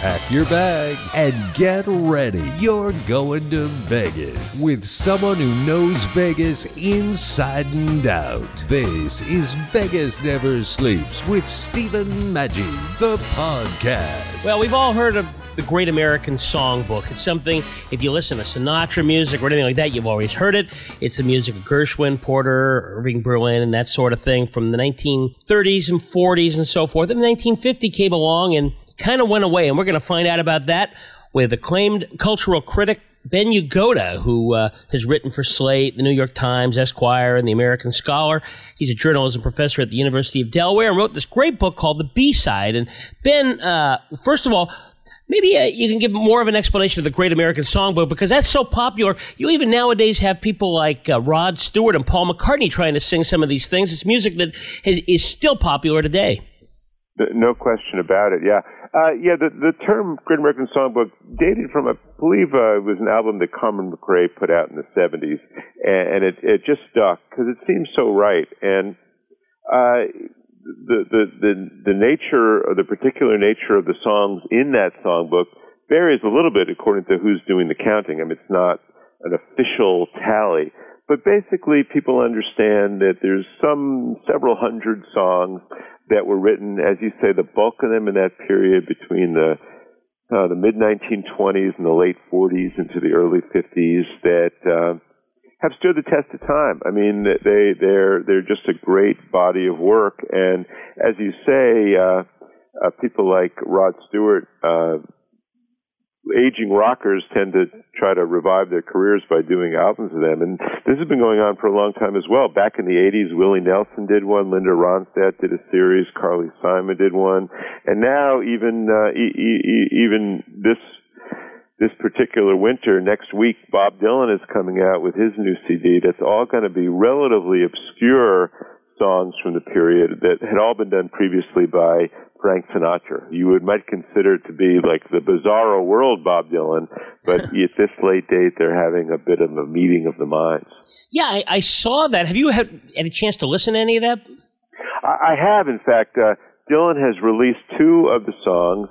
Pack your bags and get ready. You're going to Vegas with someone who knows Vegas inside and out. This is Vegas Never Sleeps with Stephen Maggi, the podcast. Well, we've all heard of the Great American Songbook. It's something, if you listen to Sinatra music or anything like that, you've always heard it. It's the music of Gershwin, Porter, Irving Berlin, and that sort of thing from the 1930s and 40s and so forth. And 1950 came along and kind of went away, and we're going to find out about that with acclaimed cultural critic Ben Yagoda, who has written for Slate, the New York Times, Esquire, and the American Scholar. He's a journalism professor at the University of Delaware and wrote this great book called The B-Side. And Ben, first of all, maybe you can give more of an explanation of the Great American Songbook, because that's so popular. You even nowadays have people like Rod Stewart and Paul McCartney trying to sing some of these things. It's music that is still popular today. No question about it, yeah. The term Great American Songbook dated from, I believe, it was an album that Carmen McRae put out in the 70s, and it just stuck because it seemed so right. And The nature, or the particular nature of the songs in that songbook varies a little bit according to who's doing the counting. I mean, it's not an official tally, but basically people understand that there's several hundred songs that were written, as you say, the bulk of them in that period between the mid-1920s and the late 40s into the early 50s that have stood the test of time. I mean, they're just a great body of work, and as you say, people like Rod Stewart, aging rockers tend to try to revive their careers by doing albums of them, and this has been going on for a long time as well. Back in the 80s, Willie Nelson did one, Linda Ronstadt did a series, Carly Simon did one, and now even this particular winter, next week, Bob Dylan is coming out with his new CD that's all going to be relatively obscure songs from the period that had all been done previously by Frank Sinatra. You might consider it to be like the bizarro world Bob Dylan, but at this late date, they're having a bit of a meeting of the minds. Yeah, I saw that. Have you had a chance to listen to any of that? I have, in fact. Dylan has released two of the songs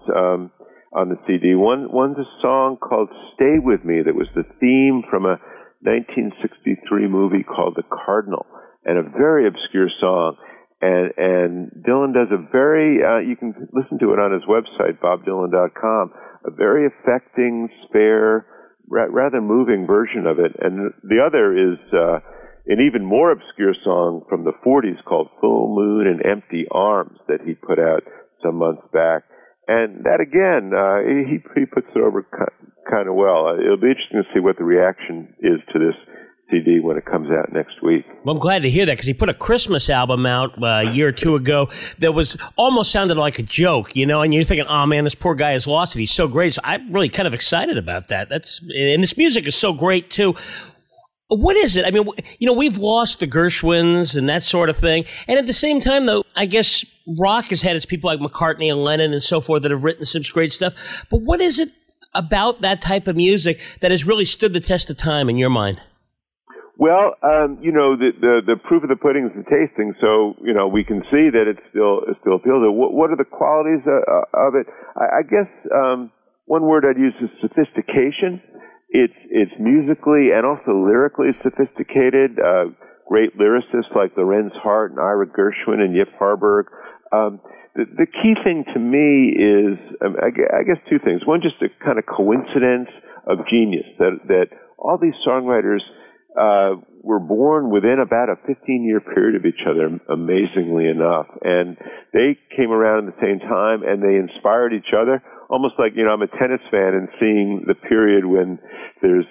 on the CD. One's a song called Stay With Me that was the theme from a 1963 movie called The Cardinal, and a very obscure song. And Dylan does a very, you can listen to it on his website, bobdylan.com, a very affecting, spare, rather moving version of it. And the other is an even more obscure song from the 40s called Full Moon and Empty Arms that he put out some months back. And that, again, he puts it over kind of well. It'll be interesting to see what the reaction is to this CD when it comes out next week. Well, I'm glad to hear that, because he put a Christmas album out a year or two ago that was almost sounded like a joke, you know, and you're thinking, oh, man, this poor guy has lost it. He's so great. So I'm really kind of excited about that. And this music is so great, too. What is it? I mean, you know, we've lost the Gershwins and that sort of thing. And at the same time, though, I guess rock has had its people like McCartney and Lennon and so forth that have written some great stuff. But what is it about that type of music that has really stood the test of time in your mind? Well, you know, the proof of the pudding is the tasting. So, you know, we can see that it still appeals. What are the qualities of it? I guess one word I'd use is sophistication. It's musically and also lyrically sophisticated. Great lyricists like Lorenz Hart and Ira Gershwin and Yip Harburg. The key thing to me is, I guess, two things. One, just a kind of coincidence of genius that all these songwriters were born within about a 15-year period of each other, amazingly enough. And they came around at the same time, and they inspired each other. Almost like, you know, I'm a tennis fan and seeing the period when there's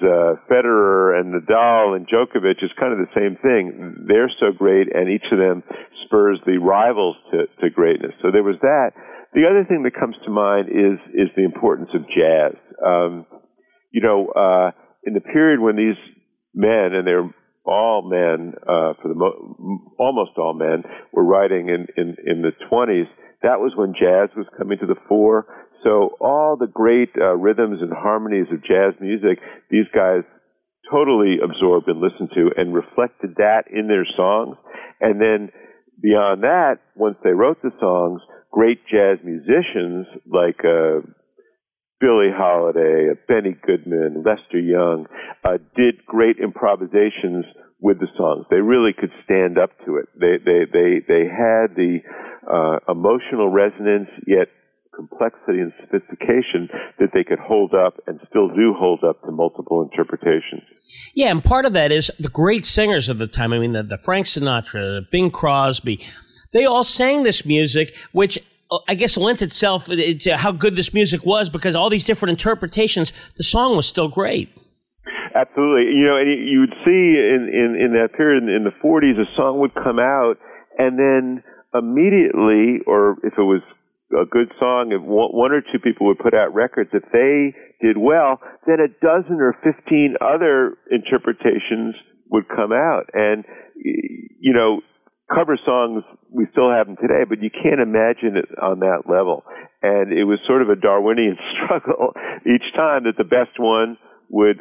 Federer and Nadal and Djokovic is kind of the same thing. They're so great, and each of them spurs the rivals to greatness. So there was that. The other thing that comes to mind is the importance of jazz. In the period when these men, and they're all men, for the almost all men, were writing in the 20s. That was when jazz was coming to the fore. So all the great rhythms and harmonies of jazz music, these guys totally absorbed and listened to and reflected that in their songs. And then beyond that, once they wrote the songs, great jazz musicians like Billie Holiday, Benny Goodman, Lester Young, did great improvisations with the songs. They really could stand up to it. They had the emotional resonance, yet complexity and sophistication that they could hold up and still do hold up to multiple interpretations. Yeah, and part of that is the great singers of the time. I mean, the Frank Sinatra, the Bing Crosby, they all sang this music, which I guess lent itself to how good this music was, because all these different interpretations, the song was still great. Absolutely. You know, and you would see in that period, in the 40s, a song would come out, and then immediately, or if it was a good song, if one or two people would put out records, if they did well, then a dozen or 15 other interpretations would come out. And, you know, cover songs, we still have them today, but you can't imagine it on that level. And it was sort of a Darwinian struggle each time that the best one would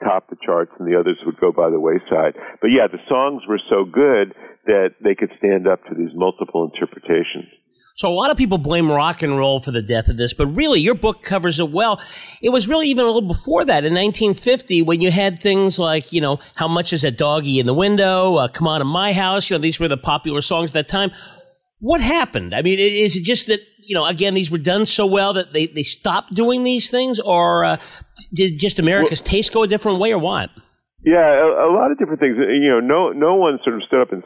top the charts and the others would go by the wayside. But yeah, the songs were so good that they could stand up to these multiple interpretations. So a lot of people blame rock and roll for the death of this, but really your book covers it well. It was really even a little before that, in 1950, when you had things like, you know, How Much Is a Doggy in the Window, Come On to My House, you know, these were the popular songs at that time. What happened? I mean, is it just that, you know, again, these were done so well that they stopped doing these things, or did just America's taste go a different way, or what? Yeah, a lot of different things. You know, no one sort of stood up and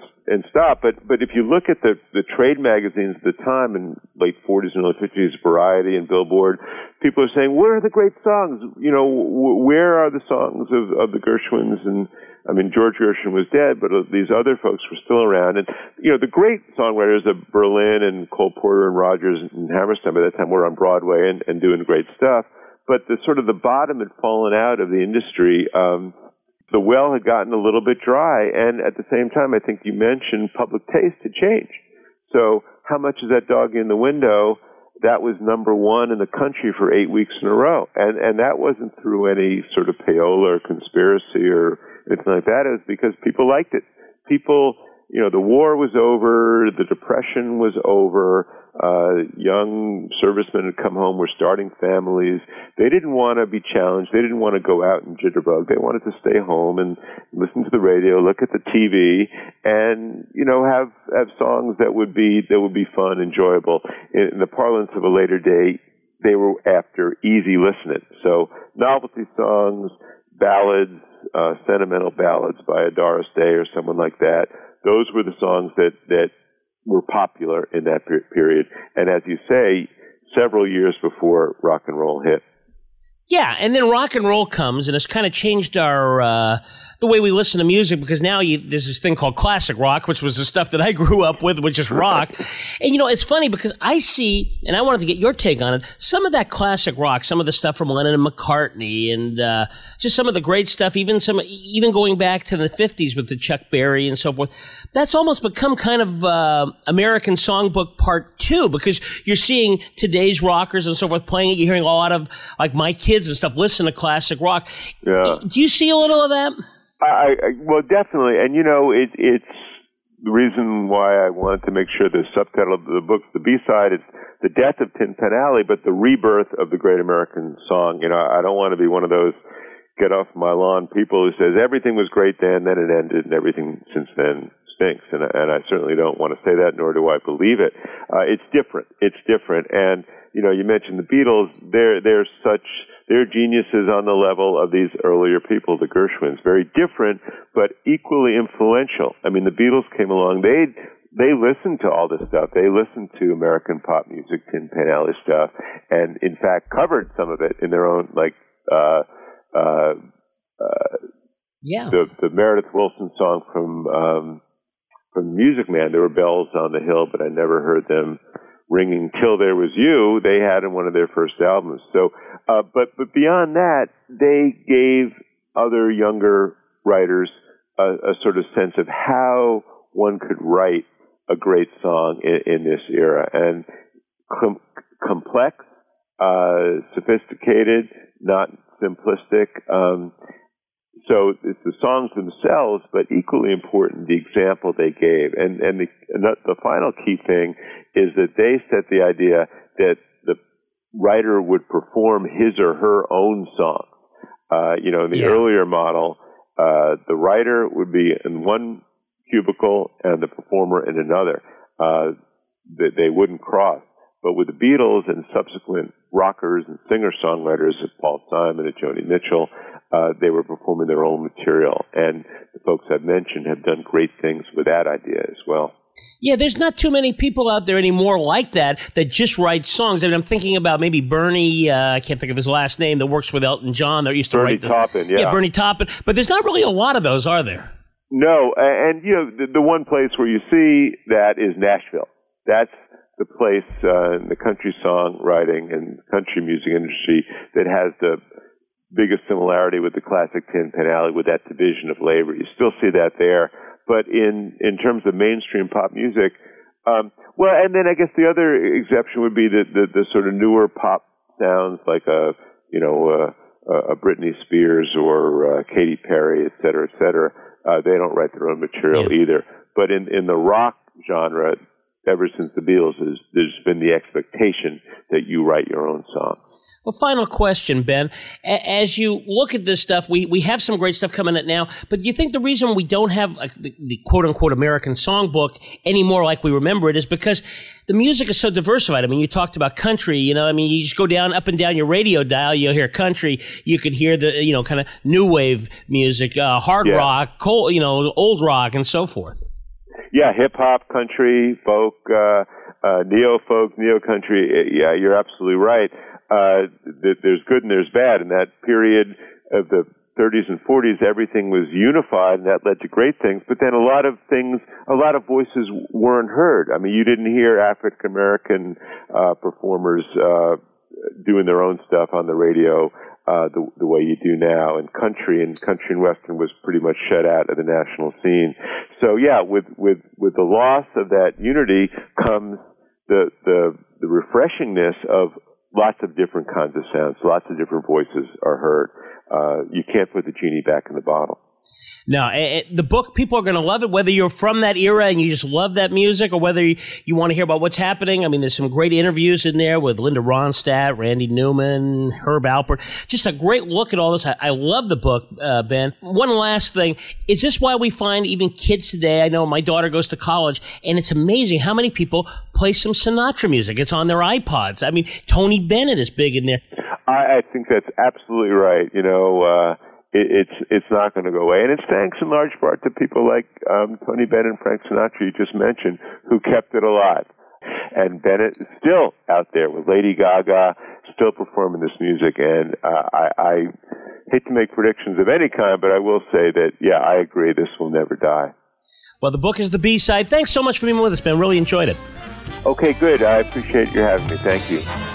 stopped, but if you look at the trade magazines at the time, in late 40s and early 50s, Variety and Billboard, people are saying, where are the great songs? You know, where are the songs of the Gershwins? And I mean, George Gershwin was dead, but these other folks were still around. And, you know, the great songwriters of Berlin and Cole Porter and Rogers and Hammerstein by that time were on Broadway and doing great stuff. But the sort of the bottom had fallen out of the industry. The well had gotten a little bit dry. And at the same time, I think you mentioned public taste had changed. So How Much Is That Doggy in the Window? That was number one in the country for 8 weeks in a row. And that wasn't through any sort of payola or conspiracy or anything like that. It was because people liked it. People, you know, the war was over, the Depression was over, young servicemen had come home, were starting families. They didn't want to be challenged. They didn't want to go out and jitterbug. They wanted to stay home and listen to the radio, look at the TV, and, you know, have songs that would be fun, enjoyable. In the parlance of a later day, they were after easy listening. So novelty songs, ballads, sentimental ballads by a Doris Day or someone like that. Those were the songs that were popular in that period. And as you say, several years before rock and roll hit. Yeah, and then rock and roll comes, and it's kind of changed our the way we listen to music, because now there's this thing called classic rock, which was the stuff that I grew up with, which is rock. And, you know, it's funny because I see, and I wanted to get your take on it, some of that classic rock, some of the stuff from Lennon and McCartney, and just some of the great stuff, even going back to the 50s with the Chuck Berry and so forth. That's almost become kind of American Songbook Part 2, because you're seeing today's rockers and so forth playing it. You're hearing a lot of, like, my kids and stuff listen to classic rock. Yeah. Do you see a little of that? Well, definitely. And, you know, it's the reason why I wanted to make sure the subtitle of the book's The B-Side is The Death of Tin Pan Alley, but the rebirth of the great American song. You know, I don't want to be one of those get-off-my-lawn people who says everything was great then it ended, and everything since then stinks. And I certainly don't want to say that, nor do I believe it. It's different. It's different. And, you know, you mentioned the Beatles. They're geniuses on the level of these earlier people, the Gershwins. Very different, but equally influential. I mean, the Beatles came along. They listened to all this stuff. They listened to American pop music, Tin Pan Alley stuff, and in fact covered some of it in their own, like, the Meredith Willson song from Music Man. There were bells on the hill, but I never heard them ringing Till There Was You, they had in one of their first albums. So, but beyond that, they gave other younger writers a sort of sense of how one could write a great song in this era. And complex, sophisticated, not simplistic. So it's the songs themselves, but equally important, the example they gave. And the final key thing is that they set the idea that the writer would perform his or her own song. In the earlier model, the writer would be in one cubicle and the performer in another. They wouldn't cross. But with the Beatles and subsequent rockers and singer-songwriters like Paul Simon and Joni Mitchell, they were performing their own material. And the folks I've mentioned have done great things with that idea as well. Yeah, there's not too many people out there anymore like that just write songs. I mean, I'm thinking about maybe Bernie, I can't think of his last name, that works with Elton John. They used to write this. Bernie Taupin, yeah. Yeah, Bernie Taupin. But there's not really a lot of those, are there? No, and the one place where you see that is Nashville. That's the place in the country songwriting and country music industry that has the biggest similarity with the classic Tin Pan Alley, with that division of labor. You still see that there. But in terms of mainstream pop music, and then I guess the other exception would be the sort of newer pop sounds like a Britney Spears or Katy Perry, et cetera, et cetera. They don't write their own material either. But in the rock genre, ever since the Beatles, there's been the expectation that you write your own song. Well, final question, Ben. As you look at this stuff, we have some great stuff coming out now, but do you think the reason we don't have the quote-unquote American songbook anymore like we remember it is because the music is so diversified? I mean, you talked about country, you just go down, up and down your radio dial, you'll hear country, you can hear the, kind of new wave music, hard rock, cold, old rock, and so forth. Yeah, hip-hop, country, folk, neo-folk, neo-country, yeah, you're absolutely right. There's good and there's bad. In that period of the 30s and 40s, everything was unified, and that led to great things. But then a lot of voices weren't heard. I mean, you didn't hear African-American performers doing their own stuff on the radio the way you do now. And country and Western was pretty much shut out of the national scene. So, yeah, with the loss of that unity comes the refreshingness of lots of different kinds of sounds. Lots of different voices are heard. You can't put the genie back in the bottle. No, the book, people are going to love it, whether you're from that era and you just love that music or whether you want to hear about what's happening. I mean, there's some great interviews in there with Linda Ronstadt, Randy Newman, Herb Alpert. Just a great look at all this. I love the book, Ben. One last thing. Is this why we find even kids today? I know my daughter goes to college, and it's amazing how many people play some Sinatra music. It's on their iPods. I mean, Tony Bennett is big in there. I think that's absolutely right. It's not going to go away, and it's thanks in large part to people like Tony Bennett and Frank Sinatra you just mentioned, who kept it alive. And Bennett is still out there with Lady Gaga, still performing this music. And I hate to make predictions of any kind, but I will say that I agree, this will never die. Well, the book is The B-Side. Thanks so much for being with us, Ben. Really enjoyed it. Okay, good. I appreciate you having me. Thank you.